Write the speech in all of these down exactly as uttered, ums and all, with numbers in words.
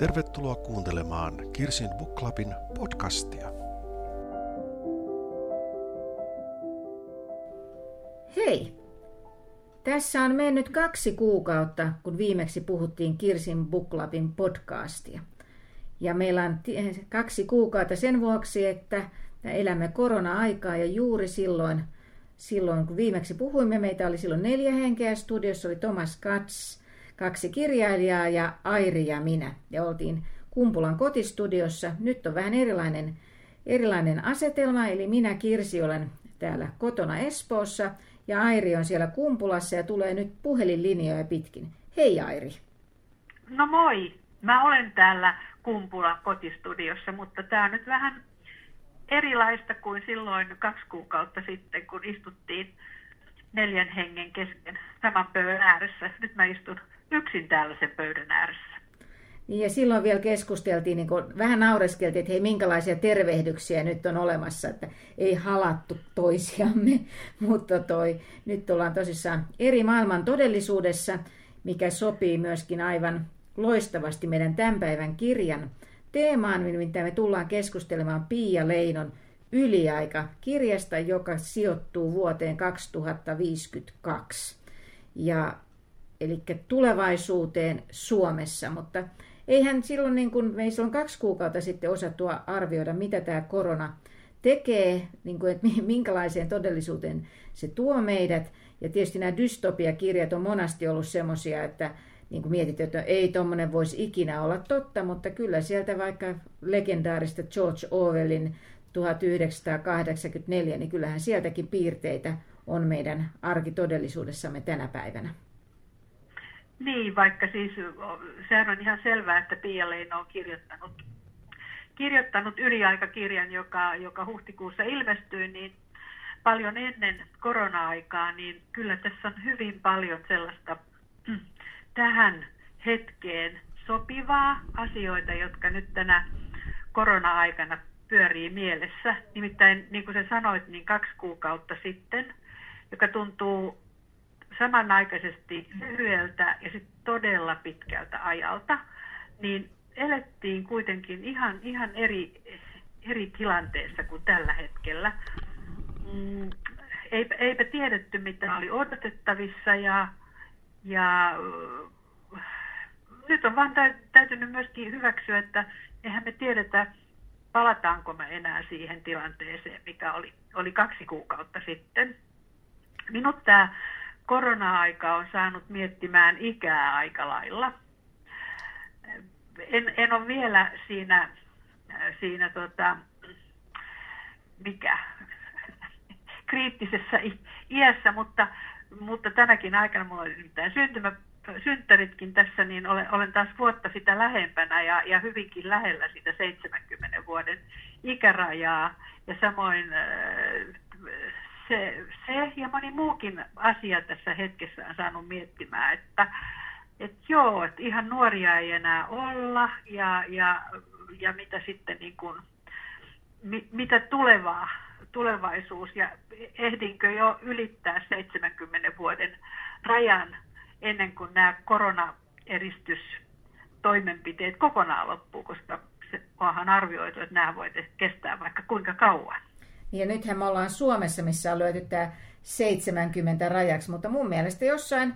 Tervetuloa kuuntelemaan Kirsin Book Clubin podcastia. Hei! Tässä on mennyt kaksi kuukautta, kun viimeksi puhuttiin Kirsin Book Clubin podcastia. Ja meillä on t- kaksi kuukautta sen vuoksi, että elämme korona-aikaa ja juuri silloin, silloin, kun viimeksi puhuimme, meitä oli silloin neljä henkeä. Studiossa oli Thomas Kats, kaksi kirjailijaa ja Airi ja minä. Ja oltiin Kumpulan kotistudiossa. Nyt on vähän erilainen, erilainen asetelma, eli minä Kirsi olen täällä kotona Espoossa ja Airi on siellä Kumpulassa ja tulee nyt puhelinlinjoja pitkin. Hei Airi. No moi, mä olen täällä Kumpulan kotistudiossa, mutta tää on nyt vähän erilaista kuin silloin kaksi kuukautta sitten, kun istuttiin neljän hengen kesken saman pöydän ääressä. Nyt mä istun yksin täällä sen pöydän ääressä. Niin ja silloin vielä keskusteltiin, niin kun vähän naureskeltiin, että hei, minkälaisia tervehdyksiä nyt on olemassa, että ei halattu toisiamme, mutta toi, nyt ollaan tosissaan eri maailman todellisuudessa, mikä sopii myöskin aivan loistavasti meidän tämän päivän kirjan teemaan, mitä me tullaan keskustelemaan Piia Leinon Yliaika-kirjasta, joka sijoittuu vuoteen kaksituhattaviisikymmentäkaksi, ja, eli tulevaisuuteen Suomessa, mutta eihän silloin, niin kuin me ei silloin kaksi kuukautta sitten osattu arvioida, mitä tämä korona tekee, niin kuin, että minkälaiseen todellisuuteen se tuo meidät, ja tietysti nämä dystopiakirjat on monasti ollut semmoisia, että niin kuin mietit, että ei tuommoinen voisi ikinä olla totta, mutta kyllä sieltä vaikka legendaarista George Orwellin tuhatyhdeksänsataakahdeksankymmentäneljä, niin kyllähän sieltäkin piirteitä on meidän arkitodellisuudessamme tänä päivänä. Niin, vaikka siis sehän on ihan selvää, että Piia Leino on kirjoittanut, kirjoittanut yliaikakirjan, joka, joka huhtikuussa ilmestyi, niin paljon ennen korona-aikaa, niin kyllä tässä on hyvin paljon sellaista tähän hetkeen sopivaa asioita, jotka nyt tänä korona-aikana pyörii mielessä. Nimittäin, niin kuin sä sanoit, niin kaksi kuukautta sitten, joka tuntuu samanaikaisesti lyhyeltä ja sit todella pitkältä ajalta, niin elettiin kuitenkin ihan, ihan eri, eri tilanteessa kuin tällä hetkellä. Mm, eipä, eipä tiedetty, mitä oli odotettavissa ja Ja nyt on vaan täytynyt myöskin hyväksyä, että eihän me tiedetä, palataanko me enää siihen tilanteeseen, mikä oli, oli kaksi kuukautta sitten. Minut tämä korona-aika on saanut miettimään ikää aika lailla. En, en ole vielä siinä, siinä tota, mikä, kriittisessä iässä, mutta... Mutta tänäkin aikana minulla oli nimittäin syntymä, synttäritkin tässä, niin olen, olen taas vuotta sitä lähempänä ja, ja hyvinkin lähellä sitä seitsemänkymmenen vuoden ikärajaa. Ja samoin se, se ja moni muukin asia tässä hetkessä on saanut miettimään, että et joo, et ihan nuoria ei enää olla ja, ja, ja mitä sitten niin kun, mi, mitä tulevaa. tulevaisuus ja ehdinkö jo ylittää seitsemänkymmenen vuoden rajan ennen kuin nämä koronaeristystoimenpiteet kokonaan loppuu, koska se onhan arvioitu, että nämä voi kestää vaikka kuinka kauan. Ja nythän me ollaan Suomessa, missä on löyty tämä seitsemänkymmentä rajaksi, mutta mun mielestä jossain,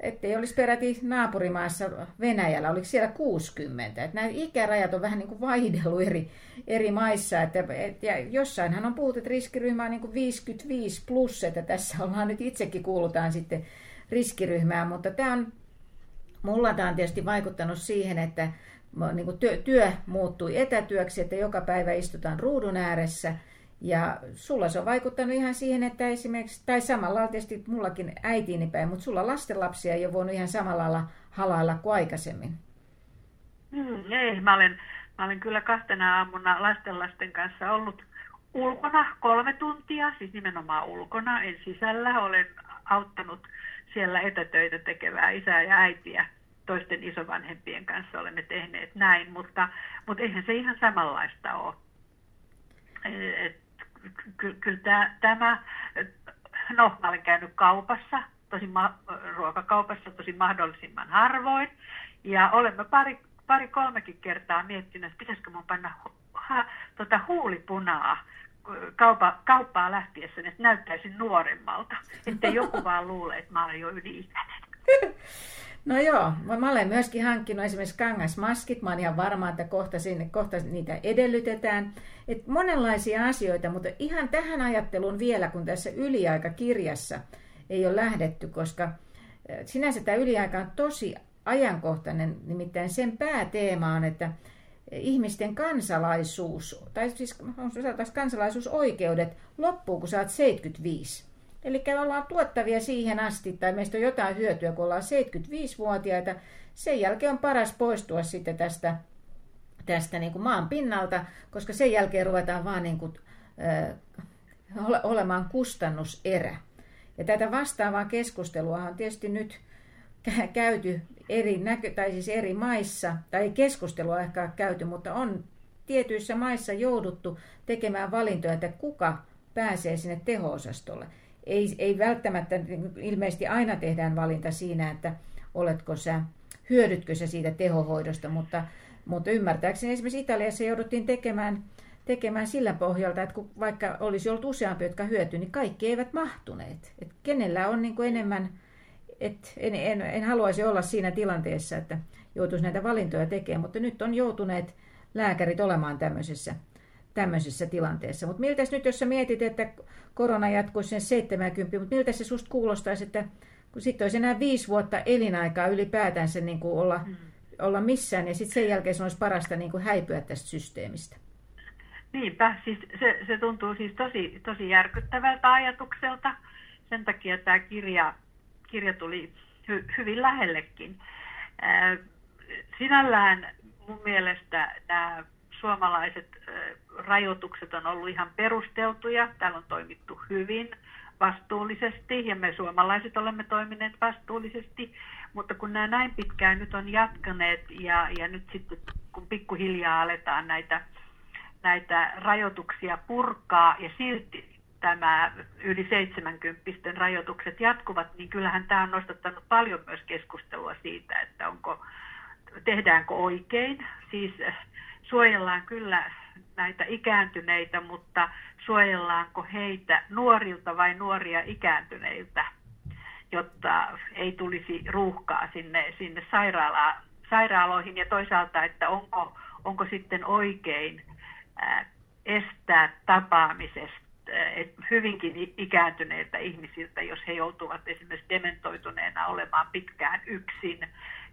ettei olisi peräti naapurimaassa Venäjällä, oliko siellä kuusikymmentä. Että nämä ikärajat on vähän niin kuin vaihdellut eri, eri maissa. Että, et, ja jossainhan on puhuttu, että riskiryhmä on niin kuin viisikymmentäviisi plus, että tässä ollaan nyt itsekin kuulutaan sitten riskiryhmään. Mutta tämä on, mulla tämä on tietysti vaikuttanut siihen, että niin kuin työ, työ muuttui etätyöksi, että joka päivä istutaan ruudun ääressä. Ja sulla se on vaikuttanut ihan siihen, että esimerkiksi, tai samalla tietysti mullakin äitiini päin, mutta sulla lastenlapsia ei ole voinut ihan samalla lailla halailla kuin aikaisemmin. Mm, ei, mä olen, mä olen kyllä kahtena aamuna lastenlasten kanssa ollut ulkona kolme tuntia, siis nimenomaan ulkona, en sisällä. Olen auttanut siellä etätöitä tekevää isää ja äitiä. Toisten isovanhempien kanssa olemme tehneet näin, mutta, mutta eihän se ihan samanlaista ole. Et, Kyllä ky, tämä, no mä olen käynyt kaupassa, tosi ma, ruokakaupassa tosi mahdollisimman harvoin ja olemme pari, pari-kolmekin kertaa miettinyt, että pitäisikö minun panna ha, tota huulipunaa kaupa, kauppaa lähtiessäni, että näyttäisin nuoremmalta, ettei joku vaan luule, että mä olen jo yli-ikäinen. No joo, mä olen myöskin hankkinut esimerkiksi kangasmaskit, mä olen ihan varma, että kohta, sinne, kohta niitä edellytetään. Et monenlaisia asioita, mutta ihan tähän ajatteluun vielä, kun tässä yliaikakirjassa ei ole lähdetty, koska sinänsä tämä yliaika on tosi ajankohtainen, nimittäin sen pääteema on, että ihmisten kansalaisuus, tai siis kansalaisuusoikeudet loppuu, kun sä oot seitsemänkymmentäviisi. Eli ollaan tuottavia siihen asti, tai meistä on jotain hyötyä, kun ollaan seitsemänkymmentäviisivuotiaita. Sen jälkeen on paras poistua sitten tästä, tästä niin kuin maan pinnalta, koska sen jälkeen ruvetaan vaan niin kuin, ö, olemaan kustannuserä. Ja tätä vastaavaa keskustelua on tietysti nyt käyty eri, näkö, tai siis eri maissa, tai ei keskustelua ehkä ole käyty, mutta on tietyissä maissa jouduttu tekemään valintoja, että kuka pääsee sinne teho-osastolle. Ei, ei välttämättä, ilmeisesti aina tehdään valinta siinä, että oletko sä, hyödytkö sä siitä tehohoidosta, mutta, mutta ymmärtääkseni esimerkiksi Italiassa jouduttiin tekemään, tekemään sillä pohjalta, että kun vaikka olisi ollut useampi, jotka hyötyi, niin kaikki eivät mahtuneet. Et kenellä on niin kuin enemmän, et en, en, en haluaisi olla siinä tilanteessa, että joutuisi näitä valintoja tekemään, mutta nyt on joutuneet lääkärit olemaan tämmöisessä. tämmöisessä tilanteessa. Mutta miltäs nyt, jos sä mietit, että korona jatkuisi sen seitsemänkymmentä, mutta miltä se susta kuulostaisi, että kun sitten olisi enää viisi vuotta elinaikaa ylipäätänsä niin kuin olla, mm. olla missään, ja sitten sen jälkeen se olisi parasta niin kuin häipyä tästä systeemistä. Niinpä, siis se, se tuntuu siis tosi, tosi järkyttävältä ajatukselta. Sen takia tämä kirja, kirja tuli hy, hyvin lähellekin. Äh, sinällään mun mielestä nämä suomalaiset rajoitukset on ollut ihan perusteltuja. Täällä on toimittu hyvin vastuullisesti ja me suomalaiset olemme toimineet vastuullisesti, mutta kun nämä näin pitkään nyt on jatkaneet ja, ja nyt sitten kun pikkuhiljaa aletaan näitä, näitä rajoituksia purkaa ja silti tämä yli seitsemänkymppisten rajoitukset jatkuvat, niin kyllähän tämä on nostattanut paljon myös keskustelua siitä, että onko, tehdäänkö oikein. Siis suojellaan kyllä näitä ikääntyneitä, mutta suojellaanko heitä nuorilta vai nuoria ikääntyneiltä, jotta ei tulisi ruuhkaa sinne, sinne sairaala, sairaaloihin ja toisaalta, että onko, onko sitten oikein estää tapaamisesta hyvinkin ikääntyneiltä ihmisiltä, jos he joutuvat esimerkiksi dementoituneena olemaan pitkään yksin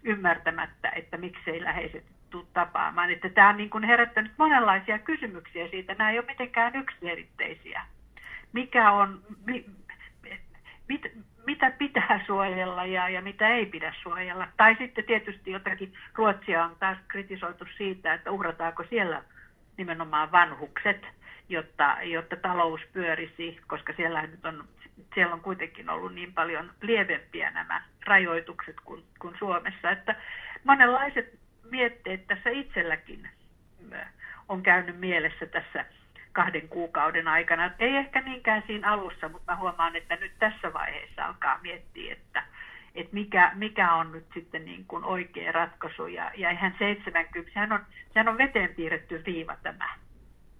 ymmärtämättä, että miksei läheiset tule tapaamaan. Että tämä on niin kuin herättänyt monenlaisia kysymyksiä siitä. Nämä ei ole mitenkään yksiselitteisiä. Mikä on, mi, mit, mitä pitää suojella ja, ja mitä ei pidä suojella. Tai sitten tietysti jotakin Ruotsia on taas kritisoitu siitä, että uhrataanko siellä nimenomaan vanhukset, jotta, jotta talous pyörisi, koska siellä nyt on, siellä on kuitenkin ollut niin paljon lievempiä nämä rajoitukset kuin, kuin Suomessa. Että monenlaiset mietteet tässä itselläkin on käynyt mielessä tässä kahden kuukauden aikana. Ei ehkä niinkään siinä alussa, mutta mä huomaan, että nyt tässä vaiheessa alkaa miettiä, että, että mikä, mikä on nyt sitten niin kuin oikea ratkaisu. Ja, ja eihän seitsemänkymmentä, sehän on, sehän on veteen piirretty viiva tämä.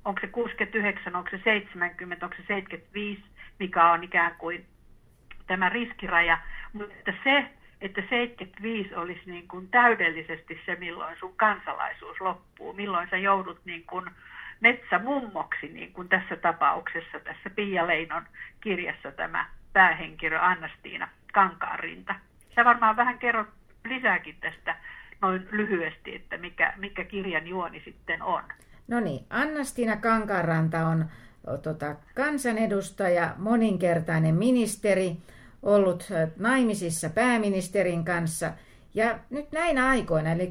Onko se kuusikymmentäyhdeksän, onko se seitsemänkymmentä, onko se seitsemänkymmentäviisi, mikä on ikään kuin tämä riskiraja. Mutta se, että seitsemänkymmentäviisi olisi niin kuin täydellisesti se, milloin sun kansalaisuus loppuu, milloin sä joudut niin kuin metsämummoksi, niin kuin tässä tapauksessa, tässä Piia Leinon kirjassa tämä päähenkilö Anna-Stiina Kankaanrinta. Sä varmaan vähän kerrot lisääkin tästä noin lyhyesti, että mikä, mikä kirjan juoni sitten on. No niin, Anna-Stiina Kankaanranta on tota, kansanedustaja, moninkertainen ministeri, ollut naimisissa pääministerin kanssa. Ja nyt näinä aikoina, eli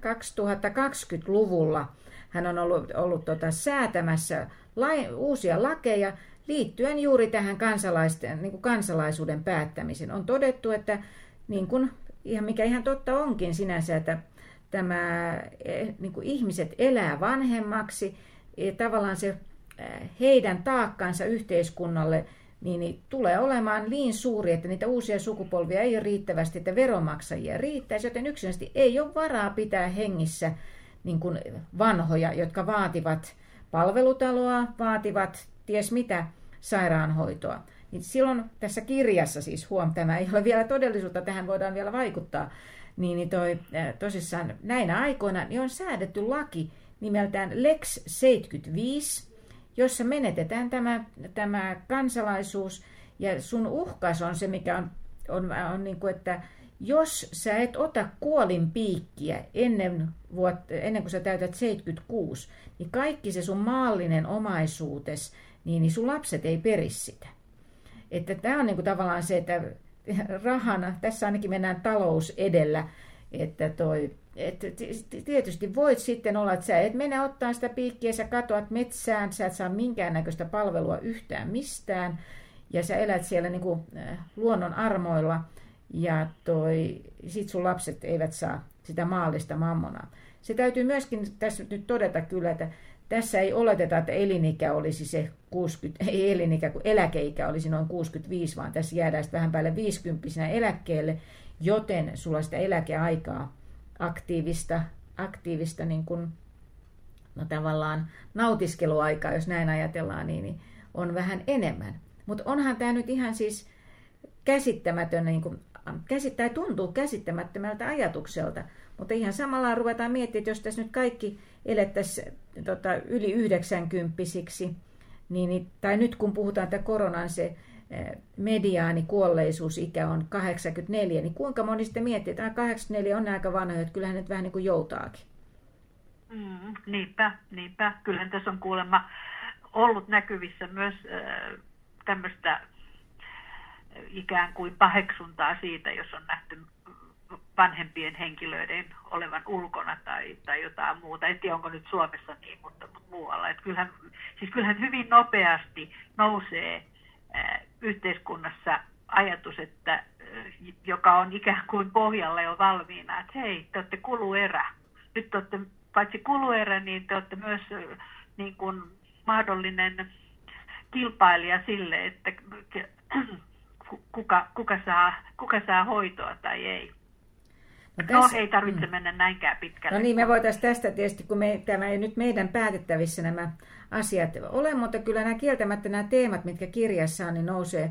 kaksituhattakaksikymmentäluvulla, hän on ollut, ollut tota, säätämässä lai, uusia lakeja liittyen juuri tähän kansalaisten, niin kuin kansalaisuuden päättämiseen. On todettu, että niin kuin, mikä ihan totta onkin sinänsä, että tämä, niin kuin ihmiset elää vanhemmaksi, ja tavallaan se heidän taakkansa yhteiskunnalle niin, niin tulee olemaan niin suuri, että niitä uusia sukupolvia ei ole riittävästi, että veronmaksajia riittäisi, joten yksinäisesti ei ole varaa pitää hengissä niin kuin vanhoja, jotka vaativat palvelutaloa, vaativat ties mitä sairaanhoitoa. Niin silloin tässä kirjassa, siis huom, tämä ei ole vielä todellisuutta, tähän voidaan vielä vaikuttaa, niin, niin toi, tosissaan näinä aikoina niin on säädetty laki nimeltään Lex seitsemänkymmentäviisi, jossa menetetään tämä, tämä kansalaisuus, ja sun uhkas on se, mikä on, on, on niin kuin, että jos sä et ota kuolinpiikkiä ennen, vuotta, ennen kuin sä täytät seitsemänkymmentäkuusi, niin kaikki se sun maallinen omaisuutes, niin, niin sun lapset ei peri sitä. Että tämä on niin kuin tavallaan se, että rahana, tässä ainakin mennään talous edellä, että toi, et tietysti voit sitten olla, että sä et mene ottaa sitä piikkiä, sä katoat metsään, sä et saa minkäännäköistä palvelua yhtään mistään, ja sä elät siellä niin kuin luonnon armoilla, ja toi, sit sun lapset eivät saa sitä maallista mammonaa. Se täytyy myöskin tässä nyt todeta kyllä, että tässä ei oleteta, että elinikä olisi se kuusikymmentä, ei elinikä, kun eläkeikä olisi noin kuusikymmentäviisi, vaan tässä jäädään vähän päälle viisikymppisenä eläkkeelle, joten sulla sitä eläkeaikaa aktiivista, aktiivista niin kuin, no tavallaan nautiskeluaikaa, jos näin ajatellaan, niin, niin on vähän enemmän. Mutta onhan tämä nyt ihan siis käsittämätön, niin kuin, käsittää, tuntuu käsittämättömältä ajatukselta, mutta ihan samalla ruvetaan miettimään, että jos tässä nyt kaikki elettäisiin tota, yli yhdeksänkymppisiksi, niin, tai nyt kun puhutaan, että koronan se mediaani kuolleisuusikä on kahdeksankymmentäneljä, niin kuinka moni sitten miettii, että kahdeksankymmentäneljä on aika vanhoja, että kyllähän nyt vähän niin kuin joutaakin. Mm, niinpä, niinpä. Kyllähän tässä on kuulemma ollut näkyvissä myös äh, tämmöistä ikään kuin paheksuntaa siitä, jos on nähty vanhempien henkilöiden olevan ulkona tai, tai jotain muuta. En tiedä, onko nyt Suomessa niin, mutta, mutta muualla. Et kyllähän, siis kyllähän hyvin nopeasti nousee äh, yhteiskunnassa ajatus, että, äh, joka on ikään kuin pohjalle jo valmiina, että hei, te olette kuluerä. Nyt te olette paitsi kuluerä, niin te olette myös äh, niin kuin mahdollinen kilpailija sille, että äh, kuka, kuka, saa, kuka saa hoitoa tai ei. No, tässä, no ei tarvitse mm. mennä näinkään pitkälle. No niin, me voitaisiin tästä tietysti, kun me, tämä ei nyt meidän päätettävissä nämä asiat ole, mutta kyllä nämä kieltämättä nämä teemat, mitkä kirjassa on, niin nousee,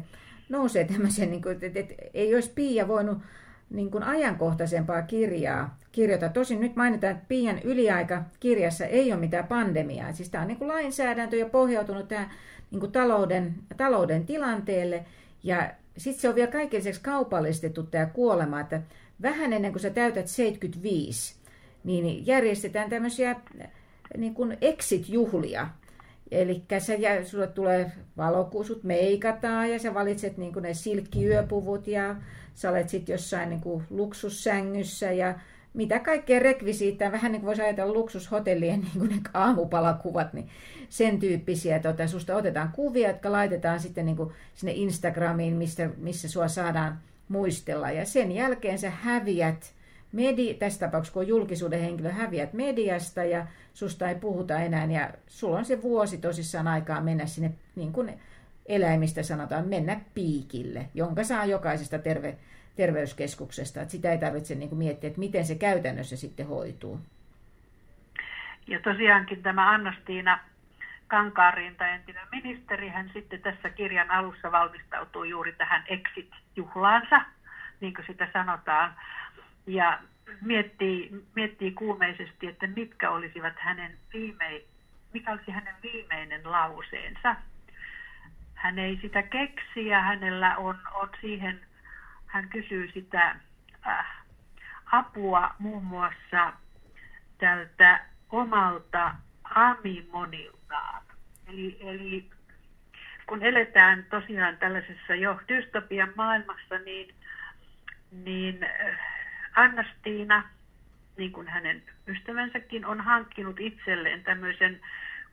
nousee tämmöisen, niin kuin, että, että ei olisi Piia voinut niin kuin ajankohtaisempaa kirjaa kirjoita. Tosin nyt mainitaan, että Piian Yliaika kirjassa ei ole mitään pandemiaa. Siis tämä on niin kuin lainsäädäntö ja pohjautunut tähän niin kuin talouden, talouden tilanteelle. Ja sitten se on vielä kaiken lisäksi kaupallistettu tämä kuolema, että vähän ennen kuin sä täytät seitsemänkymmentäviisi, niin järjestetään tämmöisiä niin kuin exit-juhlia. Eli sulle tulee valokuva, sut meikataan ja sä valitset niin kuin ne silkkiyöpuvut ja sä olet sitten jossain niin kuin luksussängyssä ja mitä kaikkea rekvisiittaa. Vähän niin kuin voisi ajatella luksushotellien niin kuin ne aamupalakuvat, niin sen tyyppisiä. Tota, susta otetaan kuvia, jotka laitetaan sitten niin kuin sinne Instagramiin, mistä, missä sua saadaan muistella. Ja sen jälkeen sä häviät, medi- tässä tapauksessa kun on julkisuuden henkilö, häviät mediasta ja susta ei puhuta enää. Ja sulla on se vuosi tosissaan aikaa mennä sinne, niin kuin eläimistä sanotaan, mennä piikille, jonka saa jokaisesta terve, terveyskeskuksesta. Et sitä ei tarvitse niin kuin miettiä, että miten se käytännössä sitten hoituu. Ja tosiaankin tämä Anna-Stiina Kankaanrinta, entinen ministeri, hän sitten tässä kirjan alussa valmistautuu juuri tähän exit-juhlaansa, niin kuin sitä sanotaan, ja miettii, miettii kuumeisesti, että mitkä olisivat hänen viime, mikä olisi hänen viimeinen lauseensa. Hän ei sitä keksi ja hänellä on, on siihen, hän kysyy sitä äh, apua muun muassa tältä omalta Amimoniltaan. Eli, eli kun eletään tosiaan tällaisessa jo dystopian maailmassa, niin, niin Anna-Stiina, niin kuin hänen ystävänsäkin, on hankkinut itselleen tämmöisen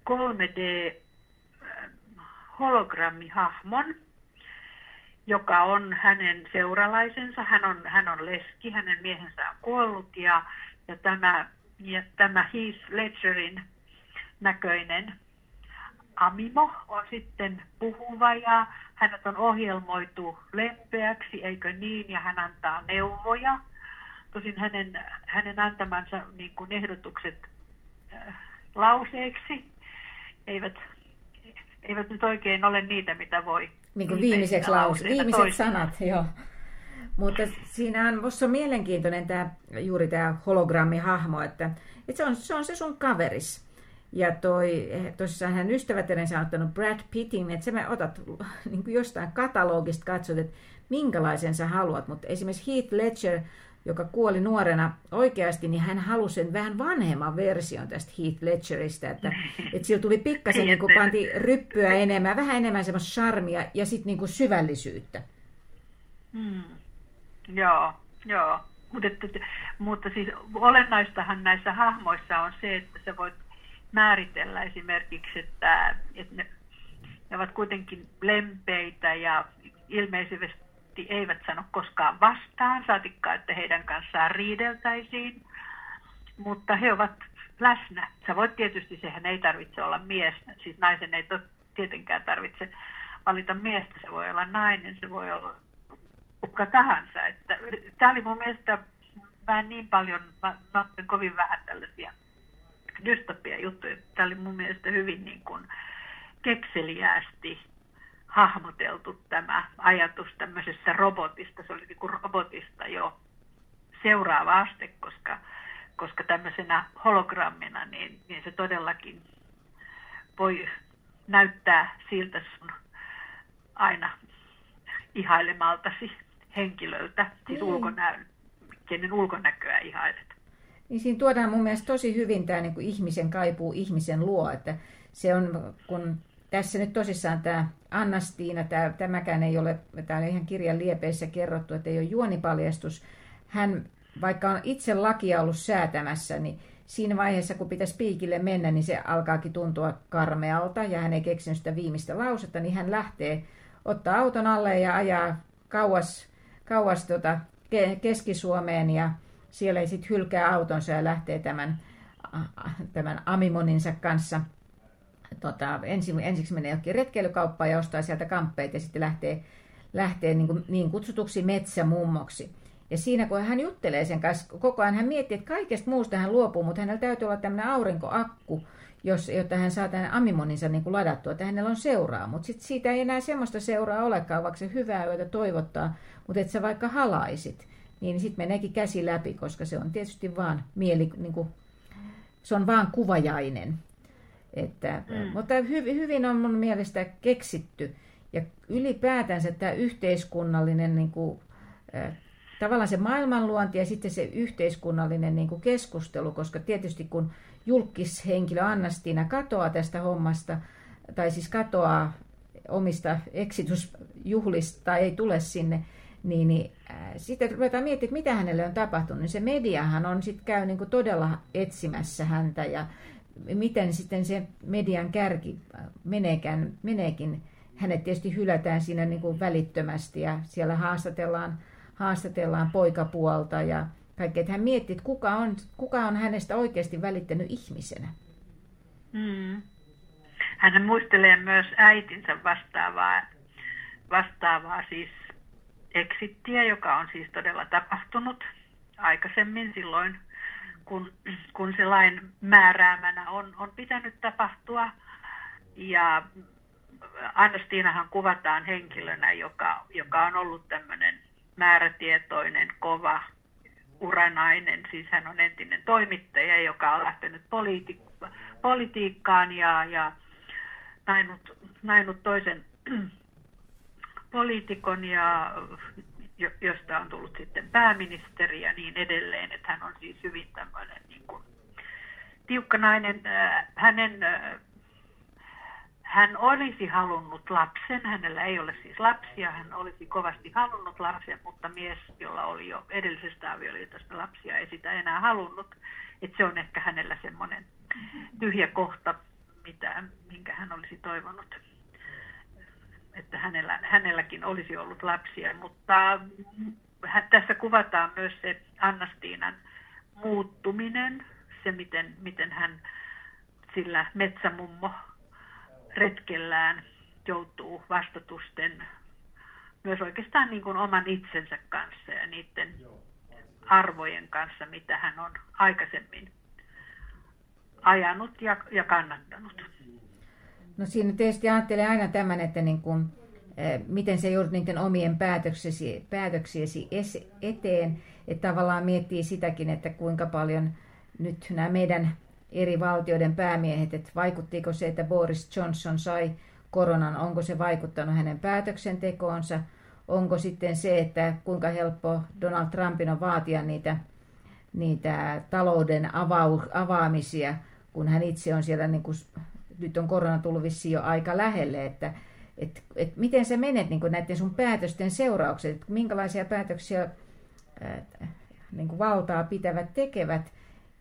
kolme D-hologrammihahmon, joka on hänen seuralaisensa. Hän on, hän on leski, hänen miehensä on kuollut ja, ja, tämä, ja tämä Heath Ledgerin näköinen Amimo on sitten puhuva ja hänet on ohjelmoitu lempeäksi, eikö niin, ja hän antaa neuvoja. Tosin hänen, hänen antamansa niin kuin ehdotukset äh, lauseiksi eivät, eivät nyt oikein ole niitä, mitä voi. Niin kuin viimeiseksi lause, viimeiset sanat, joo. Mutta siinä on, on mielenkiintoinen tämä, juuri tämä hologrammihahmo, että, että se, on, se on se sun kaveris. Ja toi, tosissaan hän ystävätärensä on ottanut Brad Pittin, että sä otat niin kuin jostain katalogista, katsot, että minkälaisen sä haluat. Mutta esimerkiksi Heath Ledger, joka kuoli nuorena oikeasti, niin hän halusi sen vähän vanhemman version tästä Heath Ledgeristä. Että, että sillä tuli pikkasen, niin kuin pantiin ryppyä enemmän, vähän enemmän semmoista charmia ja sitten niin kuin syvällisyyttä. Hmm. Joo, joo. Mut et, mutta siis olennaistahan näissä hahmoissa on se, että sä voit määritellä esimerkiksi, että, että ne, ne ovat kuitenkin lempeitä ja ilmeisesti eivät sano koskaan vastaan, saatikka, että heidän kanssaan riideltäisiin, mutta he ovat läsnä. Sä voit tietysti, sehän ei tarvitse olla mies, siis naisen ei tietenkään tarvitse valita miestä, se voi olla nainen, se voi olla kuka tahansa. Tämä oli mun mielestä vähän niin paljon, mä, mä olen kovin vähän tällaisia dystopia juttuja. Tämä oli mun mielestä hyvin niin kuin kekseliäästi hahmoteltu tämä ajatus tämmöisestä robotista. Se oli niin kuin robotista jo seuraava aste, koska, koska tämmöisenä hologrammina niin, niin se todellakin voi näyttää siltä sun aina ihailemaltasi henkilöltä, siis mm. ulkonä, kenen ulkonäköä ihailet. Niin siinä tuodaan mun mielestä tosi hyvin tämä niin kuin ihmisen kaipuu ihmisen luo, että se on, kun tässä nyt tosissaan tämä Anna-Stiina, tämä, tämäkään ei ole, tämä on ihan kirjan liepeissä kerrottu, että ei ole juonipaljastus. Hän, vaikka on itse lakia ollut säätämässä, niin siinä vaiheessa, kun pitäisi piikille mennä, niin se alkaakin tuntua karmealta ja hän ei keksinyt sitä viimeistä lausetta, niin hän lähtee, ottaa auton alle ja ajaa kauas, kauas tuota Keski-Suomeen ja siellä ei sitten hylkää autonsa ja lähtee tämän, tämän amimoninsa kanssa. Tota, ensi, ensiksi menee johonkin retkeilykauppaan ja ostaa sieltä kamppeita ja sitten lähtee, lähtee niin, kuin, niin kutsutuksi metsämummoksi. Ja siinä kun hän juttelee sen kanssa, koko ajan hän miettii, että kaikesta muusta hän luopuu, mutta hänellä täytyy olla tämmöinen aurinkoakku, jos, jotta hän saa tämän amimoninsa niin kuin ladattua, että hänellä on seuraa. Mutta sitten siitä ei enää semmoista seuraa olekaan, vaikka se hyvää yötä toivottaa, mutta että sä vaikka halaisit, niin sitten meneekin käsi läpi, koska se on tietysti vaan mieli, niin kuin, se on vaan kuvajainen. Että, mm. Mutta hy, hyvin on mun mielestä keksitty. Ja ylipäätänsä tämä yhteiskunnallinen, niin kuin, äh, tavallaan se maailmanluonti ja sitten se yhteiskunnallinen niin kuin keskustelu, koska tietysti kun julkishenkilö Anna-Stiina katoaa tästä hommasta, tai siis katoaa omista exitusjuhlista tai ei tule sinne, niin, niin äh, sitten ruvetaan miettimään, mitä hänelle on tapahtunut. Niin se mediahan on sitten käy niin kuin todella etsimässä häntä ja miten sitten se median kärki meneekään, meneekin. Hänet tietysti hylätään siinä niin kuin välittömästi ja siellä haastatellaan, haastatellaan poikapuolta ja kaikki, että hän miettii, että kuka on, kuka on hänestä oikeasti välittänyt ihmisenä. Mm. Hän muistelee myös äitinsä vastaavaa, vastaavaa siis exittiä, joka on siis todella tapahtunut aikaisemmin silloin, kun, kun se lain määräämänä on, on pitänyt tapahtua. Ja Anna-Stiinahan kuvataan henkilönä, joka, joka on ollut tämmöinen määrätietoinen, kova uranainen, siis hän on entinen toimittaja, joka on lähtenyt politi- politiikkaan ja, ja nainut, nainut toisen poliitikon, ja, josta on tullut sitten pääministeri ja niin edelleen, että hän on siis hyvin tämmöinen niin kuin tiukkanainen. Hänen, hän olisi halunnut lapsen, hänellä ei ole siis lapsia, hän olisi kovasti halunnut lapsen, mutta mies, jolla oli jo edellisestä avioliitosta lapsia, ei sitä enää halunnut. Että se on ehkä hänellä semmoinen tyhjä kohta, mitä, minkä hän olisi toivonut, että hänellä, hänelläkin olisi ollut lapsia, mutta hän, tässä kuvataan myös se Anna-Stiinan muuttuminen, se miten, miten hän sillä metsämummo retkellään joutuu vastatusten myös oikeastaan niin kuin oman itsensä kanssa ja niiden arvojen kanssa, mitä hän on aikaisemmin ajanut ja, ja kannattanut. No siinä tietysti ajattelee aina tämän, että niin kuin, miten sä joudut niiden omien päätöksesi, päätöksiesi eteen. Että tavallaan miettii sitäkin, että kuinka paljon nyt nämä meidän eri valtioiden päämiehet, että vaikuttiiko se, että Boris Johnson sai koronan, onko se vaikuttanut hänen päätöksentekoonsa, onko sitten se, että kuinka helppo Donald Trumpin on vaatia niitä, niitä talouden avau, avaamisia, kun hän itse on siellä, niin kuin, nyt on korona tullut vissiin jo aika lähelle, että et, et miten sä menet niin kuin näiden sun päätösten seuraukset, että minkälaisia päätöksiä äh, niin kuin valtaa pitävät tekevät,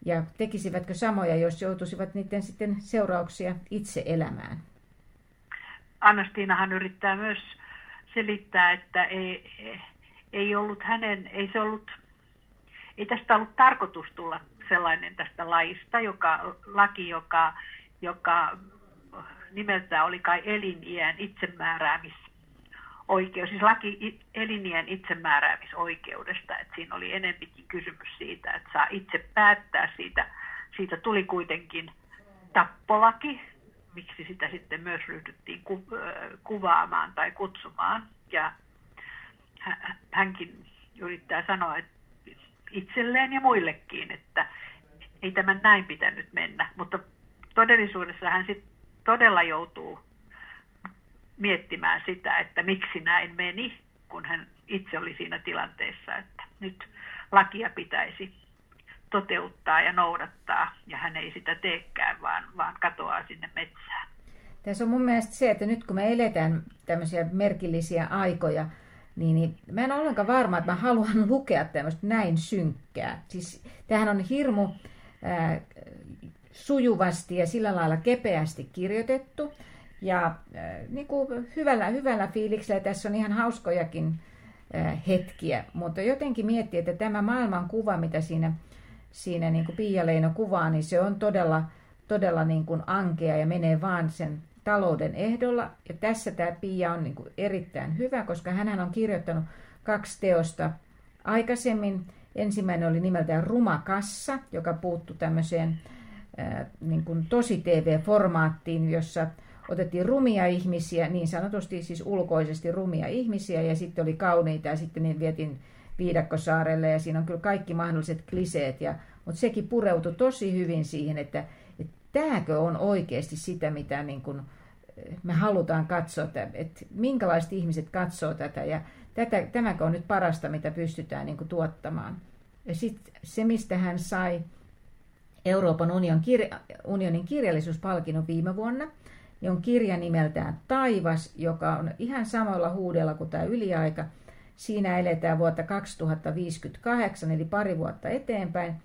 ja tekisivätkö samoja, jos joutuisivat niiden sitten seurauksia itse elämään? Anna-Stiinahan yrittää myös selittää, että ei, ei ollut hänen, ei se ollut, ei tästä ollut tarkoitus tulla sellainen tästä laista, joka, laki, joka, joka nimeltään oli kai eliniän itsemääräämisoikeus, siis laki eliniän itsemääräämisoikeudesta, että siinä oli enempikin kysymys siitä, että saa itse päättää siitä, siitä tuli kuitenkin tappolaki, miksi sitä sitten myös ryhdyttiin kuvaamaan tai kutsumaan. Ja hänkin yrittää sanoa että itselleen ja muillekin, että ei tämän näin pitänyt mennä. Mutta todellisuudessa hän sit todella joutuu miettimään sitä, että miksi näin meni, kun hän itse oli siinä tilanteessa, että nyt lakia pitäisi toteuttaa ja noudattaa, ja hän ei sitä teekään, vaan, vaan katoaa sinne metsään. Tässä on mun mielestä se, että nyt kun me eletään tämmöisiä merkillisiä aikoja, niin, niin mä en ole ollenkaan varma, että mä haluan lukea tämmöistä näin synkkää. Siis tämähän on hirmu äh, sujuvasti ja sillä lailla kepeästi kirjoitettu, ja äh, niin kuin hyvällä, hyvällä fiiliksellä tässä on ihan hauskojakin äh, hetkiä, mutta jotenkin miettii, että tämä maailmankuva, mitä siinä Siinä niin kuin Piia Leino kuvaa, niin se on todella, todella niin kuin ankea ja menee vaan sen talouden ehdolla. Ja tässä tämä Piia on niin kuin erittäin hyvä, koska hänhän on kirjoittanut kaksi teosta aikaisemmin. Ensimmäinen oli nimeltään Rumakassa, joka puuttui tämmöiseen äh, niin kuin tosi-tv-formaattiin, jossa otettiin rumia ihmisiä, niin sanotusti siis ulkoisesti rumia ihmisiä, ja sitten oli kauniita, ja sitten ne vietiin Viidakkosaarelle, ja siinä on kyllä kaikki mahdolliset kliseet, ja, mutta sekin pureutui tosi hyvin siihen, että, että tämäkö on oikeasti sitä, mitä niin kuin me halutaan katsoa, että, että minkälaiset ihmiset katsoo tätä, ja tätä, tämäkö on nyt parasta, mitä pystytään niin kuin tuottamaan. Ja sitten se, mistä hän sai Euroopan union kirja, unionin kirjallisuuspalkinnon viime vuonna, niin on kirja nimeltään Taivas, joka on ihan samalla huudella kuin tämä Yliaika. Siinä eletään vuotta kaksituhattaviisikymmentäkahdeksan, eli pari vuotta eteenpäin.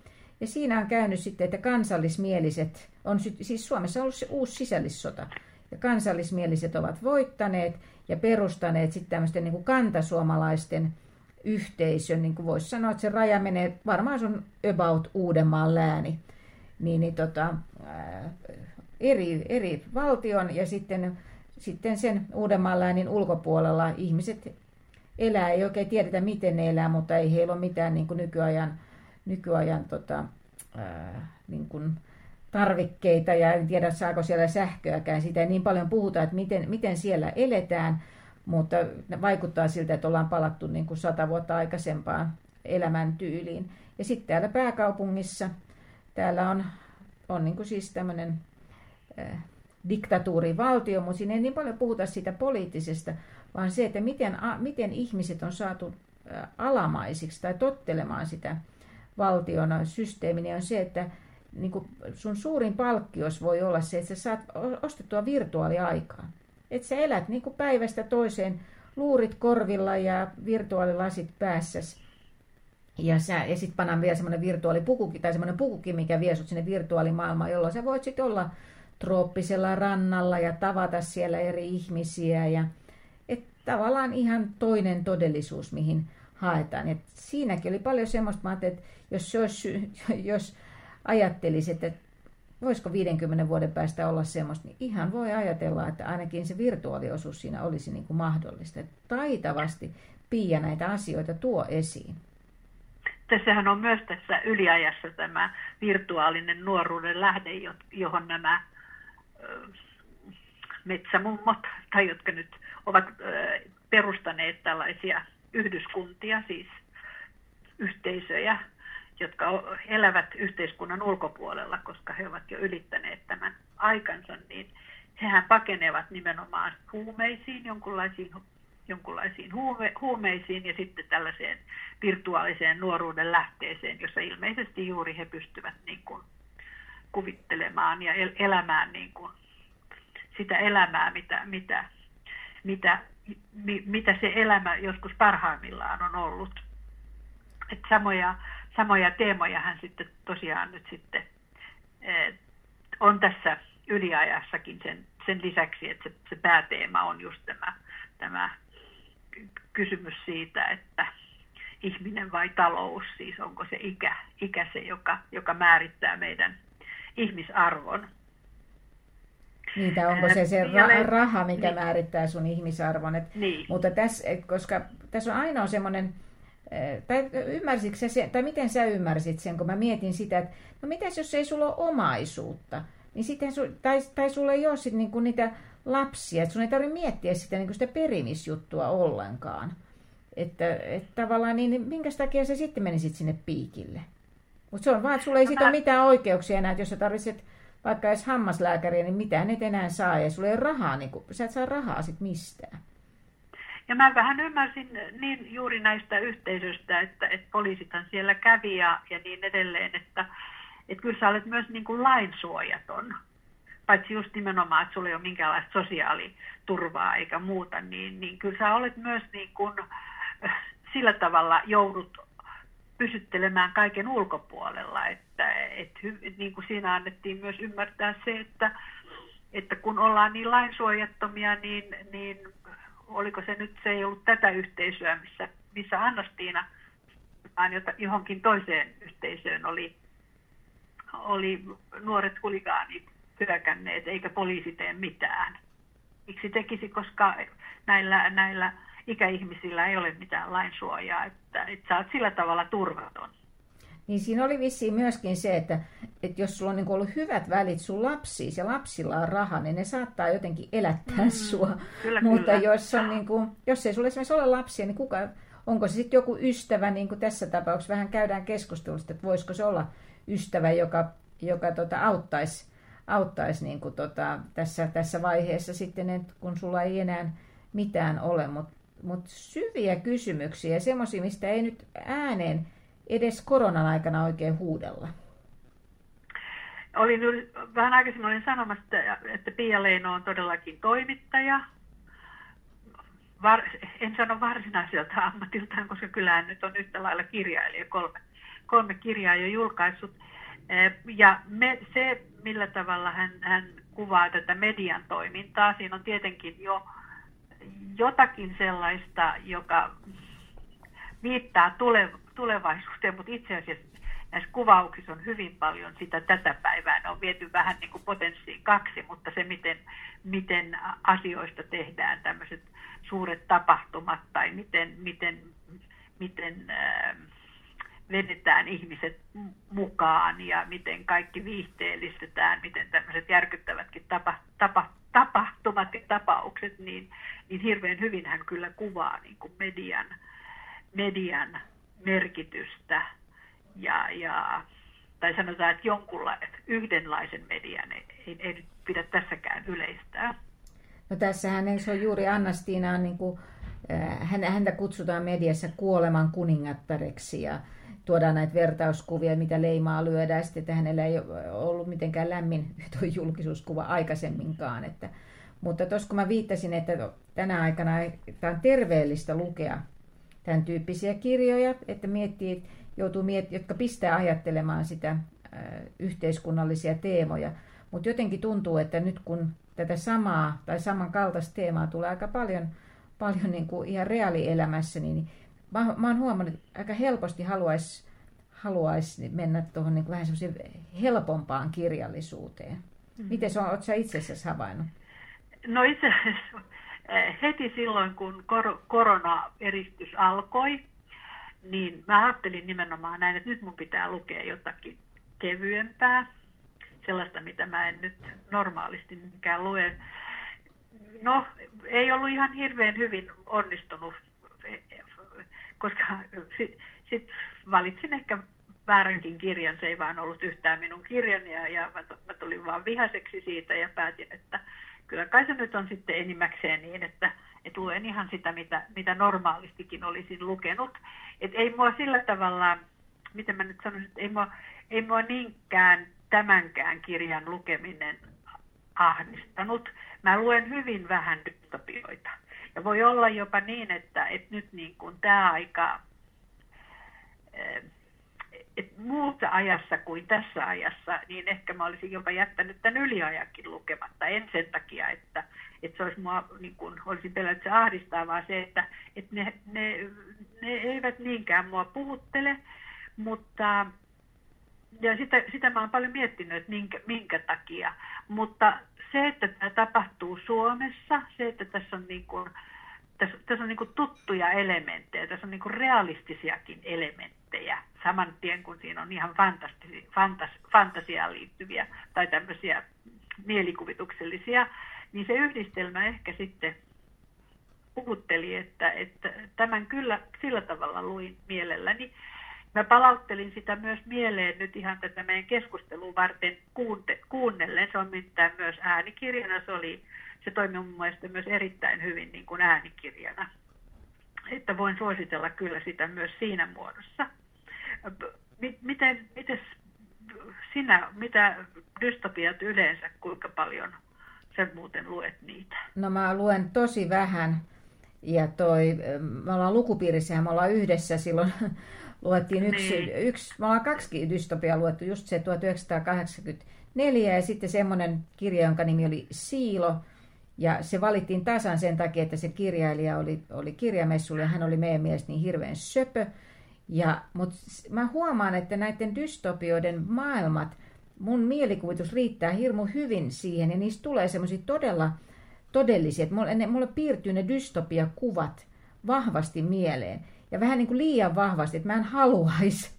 Ja siinä on käynyt sitten, että kansallismieliset, on siis Suomessa ollut se uusi sisällissota, ja kansallismieliset ovat voittaneet ja perustaneet sitten tämmöisten niin kuin kantasuomalaisten yhteisön, niin kuin voisi sanoa, että se raja menee, varmaan se on about Uudenmaan lääni, niin, niin tota, ää, eri, eri valtion ja sitten, sitten sen Uudenmaan läänin ulkopuolella ihmiset elää, ei oikein tiedetä miten ne elää, mutta ei heillä ole mitään niin kuin nykyajan, nykyajan tota, ää, niin kuin tarvikkeita ja en tiedä saako siellä sähköäkään. Siitä ei niin paljon puhuta, että miten, miten siellä eletään, mutta vaikuttaa siltä, että ollaan palattu niin kuin sata vuotta aikaisempaan elämäntyyliin. Ja sitten täällä pääkaupungissa täällä on, on niin kuin siis tämmöinen ää, diktatuurivaltio, mutta siinä ei niin paljon puhuta siitä poliittisesta, vaan se, että miten, miten ihmiset on saatu alamaisiksi tai tottelemaan sitä valtion systeemiä, on se, että niin kuin sun suurin palkkios voi olla se, että sä saat ostettua virtuaaliaikaa. Että sä elät niin kuin päivästä toiseen luurit korvilla ja virtuaalilasit päässäsi. Ja, sä, ja sitten pannaan vielä semmoinen virtuaalipukukin, tai semmoinen pukukin, mikä vie sut sinne virtuaalimaailmaan, jolloin sä voit sitten olla trooppisella rannalla ja tavata siellä eri ihmisiä ja tavallaan ihan toinen todellisuus, mihin haetaan. Et siinäkin oli paljon semmoista, että jos, olisi, jos ajattelisi, että voisiko viidenkymmenen vuoden päästä olla semmoista, niin ihan voi ajatella, että ainakin se virtuaaliosuus siinä olisi niin kuin mahdollista. Että taitavasti Piia näitä asioita tuo esiin. Tässähän on myös tässä yliajassa tämä virtuaalinen nuoruuden lähde, johon nämä metsämummot, tai jotka nyt ovat perustaneet tällaisia yhdyskuntia, siis yhteisöjä, jotka elävät yhteiskunnan ulkopuolella, koska he ovat jo ylittäneet tämän aikansa, niin hehän pakenevat nimenomaan huumeisiin, jonkunlaisiin, jonkunlaisiin huume, huumeisiin ja sitten tällaiseen virtuaaliseen nuoruuden lähteeseen, jossa ilmeisesti juuri he pystyvät niin kuin kuvittelemaan ja elämään niin kuin sitä elämää, mitä, mitä, mitä, mitä se elämä joskus parhaimmillaan on ollut. Et samoja Samoja teemojahan sitten tosiaan nyt sitten on tässä yliajassakin sen, sen lisäksi, että se, se pääteema on just tämä, tämä kysymys siitä, että ihminen vai talous, siis onko se ikä, ikä se, joka, joka määrittää meidän ihmisarvon. Niitä, onko se se ra- raha, mikä niin. määrittää sun ihmisarvon. Et, niin. Mutta tässä, koska tässä on aina on semmoinen... Tai, ymmärsitkö sä, tai miten sä ymmärsit sen, kun mä mietin sitä, että no mitäs jos ei sulla ole omaisuutta, niin sitten su, tai, tai sulla ei ole sit niinku niitä lapsia, että sun ei tarvitse miettiä sitä, niinku sitä perimisjuttua ollenkaan. Että et tavallaan, niin minkä takia sä sitten menisit sinne piikille? Mutta se on vaan, että sulla ei no, siitä mä... ole mitään oikeuksia enää, että jos sä tarvitset vaikka edes hammaslääkäriä, niin mitään et enää saa, ja sulla ei ole rahaa, niin kun, sä et saa rahaa sitten mistään. Ja mä vähän ymmärsin niin juuri näistä yhteisöistä, että, että poliisithan siellä kävi ja, ja niin edelleen, että, että kyllä sä olet myös niin kuin lainsuojaton. Paitsi just nimenomaan, että sulla ei ole minkäänlaista sosiaaliturvaa eikä muuta, niin, niin kyllä sä olet myös niin kuin, sillä tavalla joudut pysyttelemään kaiken ulkopuolella. Että, että, niin kuin siinä annettiin myös ymmärtää se, että, että kun ollaan niin lainsuojattomia, niin... niin oliko se nyt, se ei ollut tätä yhteisöä, missä, missä Anna-Stiina, vaan johonkin toiseen yhteisöön oli, oli nuoret huligaanit hyökänneet, eikä poliisi tee mitään. Miksi tekisi, koska näillä, näillä ikäihmisillä ei ole mitään lainsuojaa, että, että sä oot sillä tavalla turvaton. Niin siinä oli vissiin myöskin se, että, että jos sulla on niin ollut hyvät välit sun lapsiisi ja lapsilla on raha, niin ne saattaa jotenkin elättää mm-hmm. sua. Kyllä, mutta kyllä. Jos, on niin kuin, jos ei sulla esimerkiksi ole lapsia, niin kuka, onko se sitten joku ystävä, niin kuin tässä tapauksessa vähän käydään keskustelusta, että voisiko se olla ystävä, joka, joka tota, auttaisi, auttaisi niin kuin, tota, tässä, tässä vaiheessa sitten, että kun sulla ei enää mitään ole. Mutta mut syviä kysymyksiä ja semmoisia, mistä ei nyt ääneen edes koronan aikana oikein huudella. Olin, vähän aikaisemmin olin sanomassa, että Piia Leino on todellakin toimittaja. Var, en sano varsinaiselta ammatiltaan, koska kyllähän nyt on yhtä lailla kirjailija, kolme, kolme kirjaa jo julkaissut. Ja me, se, millä tavalla hän, hän kuvaa tätä median toimintaa, siinä on tietenkin jo jotakin sellaista, joka viittaa tulevaan. tulevaisuuteen, mutta itse asiassa näissä kuvauksissa on hyvin paljon sitä tätä päivää. Ne on viety vähän niin kuin potenssiin kaksi, mutta se miten, miten asioista tehdään tämmöiset suuret tapahtumat tai miten, miten, miten äh, vedetään ihmiset mukaan ja miten kaikki viihteellistetään, miten tämmöiset järkyttävätkin tapa, tapa, tapahtumat ja tapaukset, niin, niin hirveän hyvin hän kyllä kuvaa niin kuin median, median merkitystä ja, ja, tai sanotaan, että jonkunlaisen yhdenlaisen median ei, ei, ei pidä tässäkään yleistää. No tässähän se on juuri Anna-Stiinaan, niin kuin, häntä kutsutaan mediassa kuoleman kuningattareksi ja tuodaan näitä vertauskuvia, mitä leimaa lyödään, sitten, että hänellä ei ollut mitenkään lämmin tuo julkisuuskuva aikaisemminkaan. Että, mutta tuossa kun mä viittasin, että tänä aikana tämä on terveellistä lukea tämän tyyppisiä kirjoja, että miettii, joutuu miet- jotka pistää ajattelemaan sitä ä, yhteiskunnallisia teemoja. Mutta jotenkin tuntuu, että nyt kun tätä samaa tai samankaltaista teemaa tulee aika paljon, paljon niin kuin ihan reaalielämässä, niin mä, mä oon huomannut, että aika helposti haluaisi haluaisi mennä tuohon niin vähän semmoiseen helpompaan kirjallisuuteen. Miten se on, oletko sä itse asiassa havainnut? No itse asiassa heti silloin, kun kor- koronaeristys alkoi, niin mä ajattelin nimenomaan näin, että nyt mun pitää lukea jotakin kevyempää, sellaista, mitä mä en nyt normaalisti mikään lue. No, ei ollut ihan hirveän hyvin onnistunut, koska sit, sit valitsin ehkä vääränkin kirjan, se ei vaan ollut yhtään minun kirjani, ja, ja mä, mä tulin vaan vihaseksi siitä ja päätin, että kyllä kai se nyt on sitten enimmäkseen niin, että et luen ihan sitä, mitä, mitä normaalistikin olisin lukenut. Et ei mua sillä tavalla, miten mä nyt sanoisin, että ei mua, ei mua niinkään tämänkään kirjan lukeminen ahdistanut. Mä luen hyvin vähän dystopioita. Ja voi olla jopa niin, että et nyt niin kuin tämä aika, et muuta ajassa kuin tässä ajassa, niin ehkä mä olisin jopa jättänyt tämän yliajankin lukematta. En sen takia, että, että se olisi mua, niin kuin, olisin pelännyt, että se ahdistaa, vaan se, että, että ne, ne, ne eivät niinkään mua puhuttele, mutta... Ja sitä, sitä mä oon paljon miettinyt, että minkä, minkä takia. Mutta se, että tämä tapahtuu Suomessa, se, että tässä on, niin kuin, tässä, tässä on niin kuin tuttuja elementtejä, tässä on niin kuin realistisiakin elementtejä, saman tien kun siinä on ihan fantasi, fantas, fantasiaan liittyviä tai tämmöisiä mielikuvituksellisia, niin se yhdistelmä ehkä sitten puhutteli, että, että tämän kyllä sillä tavalla luin mielelläni. Mä palauttelin sitä myös mieleen nyt ihan tätä meidän keskustelua varten kuunte- kuunnellen. Se on mitään myös äänikirjana. Se, oli, se toimi mun mielestä myös erittäin hyvin niin kuin äänikirjana. Että voin suositella kyllä sitä myös siinä muodossa. Miten, mites sinä, mitä dystopiat yleensä, kuinka paljon sä muuten luet niitä? No mä luen tosi vähän. Ja toi, me ollaan lukupiirissä ja me ollaan yhdessä silloin... Luettiin yksi, niin. yksi, me ollaan kaksi dystopiaa luettu, just se tuhatyhdeksänsataakahdeksankymmentäneljä ja sitten semmoinen kirja, jonka nimi oli Siilo. Ja se valittiin tasan sen takia, että se kirjailija oli, oli kirjamessulla ja hän oli meidän mielestä niin hirveän söpö. Ja, mut mä huomaan, että näiden dystopioiden maailmat, mun mielikuvitus riittää hirmu hyvin siihen ja niistä tulee semmoisia todella todellisia. Että mulle, ne, mulle piirtyy ne dystopiakuvat vahvasti mieleen. Ja vähän niin kuin liian vahvasti, että mä en haluaisi,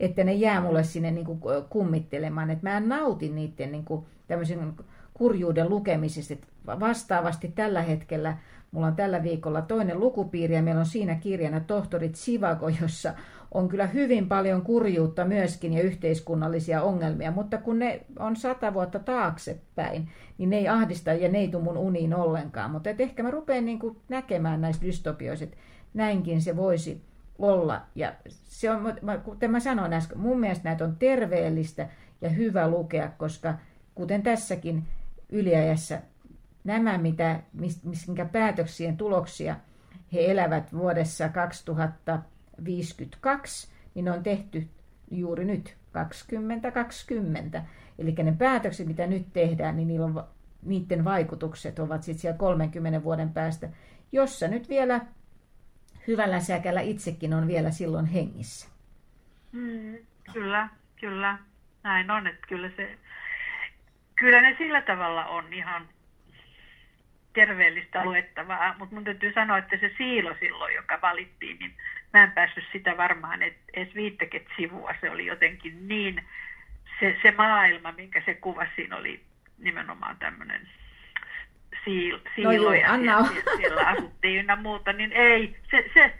että ne jää mulle sinne niin kuin kummittelemaan. Että mä en nautin niiden niin kuin tämmöisen kurjuuden lukemisesta. Että vastaavasti tällä hetkellä, mulla on tällä viikolla toinen lukupiiri ja meillä on siinä kirjana Tohtori Tsivako, jossa on kyllä hyvin paljon kurjuutta myöskin ja yhteiskunnallisia ongelmia. Mutta kun ne on sata vuotta taaksepäin, niin ne ei ahdista ja ne ei tule mun uniin ollenkaan. Mutta et ehkä mä rupean niin kuin näkemään näissä dystopioiset. Näinkin se voisi olla. Ja se on, kuten mä sanoin äsken, mun mielestä näitä on terveellistä ja hyvä lukea, koska kuten tässäkin yliajassa nämä, mitä, minkä päätöksien tuloksia he elävät vuodessa kaksituhattaviisikymmentäkaksi, niin ne on tehty juuri nyt kaksituhattakaksikymmentä. Eli ne päätökset, mitä nyt tehdään, niin niillä on, niiden vaikutukset ovat sitten siellä kolmenkymmenen vuoden päästä, jossa nyt vielä... hyvällä säkällä itsekin on vielä silloin hengissä. Mm, kyllä, kyllä. Näin on, että kyllä, se, kyllä ne sillä tavalla on ihan terveellistä luettavaa, mutta mun täytyy sanoa, että se Siilo silloin, joka valittiin, niin mä en päässyt sitä varmaan et, edes viittäket sivua. Se oli jotenkin niin, se, se maailma, minkä se kuvasi, siinä oli nimenomaan tämmöinen Siil, siiloja, no joo, siellä, siellä asuttiin ynnä muuta, niin ei, se, se,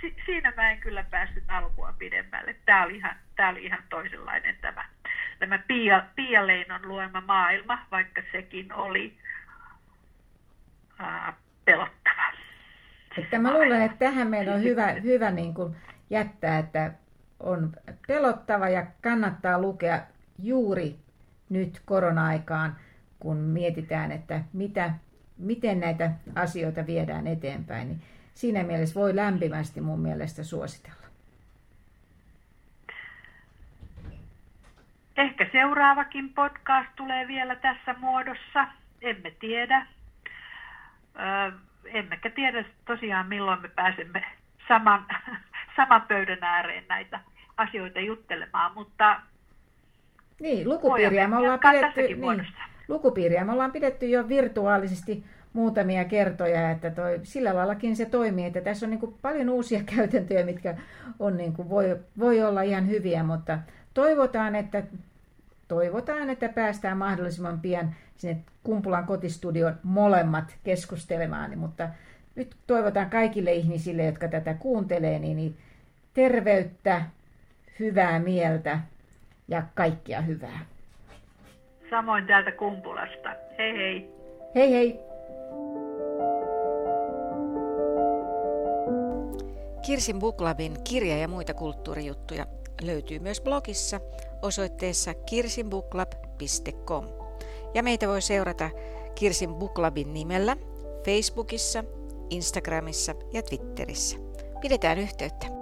si, siinä mä en kyllä päässyt alkua pidemmälle. Tämä oli ihan, tää oli ihan toisenlainen tämä, tämä Piia, Piia Leinon luema maailma, vaikka sekin oli äh, pelottava. Että mä luulen, että tähän meidän on hyvä, hyvä niin kuin jättää, että on pelottava ja kannattaa lukea juuri nyt korona-aikaan, kun mietitään, että mitä, miten näitä asioita viedään eteenpäin, niin siinä mielessä voi lämpimästi mun mielestä suositella. Ehkä seuraavakin podcast tulee vielä tässä muodossa, emme tiedä. Ö, emmekä tiedä tosiaan, milloin me pääsemme saman, saman pöydän ääreen näitä asioita juttelemaan, mutta... Niin, lukupiiriä me ollaan pidetty, niin, lukupiiriä me ollaan pidetty jo virtuaalisesti muutamia kertoja, että toi, sillä laillakin se toimii, että tässä on niin kuin paljon uusia käytäntöjä, mitkä on niin kuin voi, voi olla ihan hyviä, mutta toivotaan, että Toivotaan, että päästään mahdollisimman pian sinne Kumpulan kotistudion molemmat keskustelemaan, mutta nyt toivotaan kaikille ihmisille, jotka tätä kuuntelee, niin terveyttä, hyvää mieltä ja kaikkia hyvää. Samoin täältä Kumpulasta. Hei hei! Hei hei! Kirsin Book Clubin kirja ja muita kulttuurijuttuja löytyy myös blogissa osoitteessa kirsin book club piste com. Ja meitä voi seurata Kirsin Book Clubin nimellä Facebookissa, Instagramissa ja Twitterissä. Pidetään yhteyttä!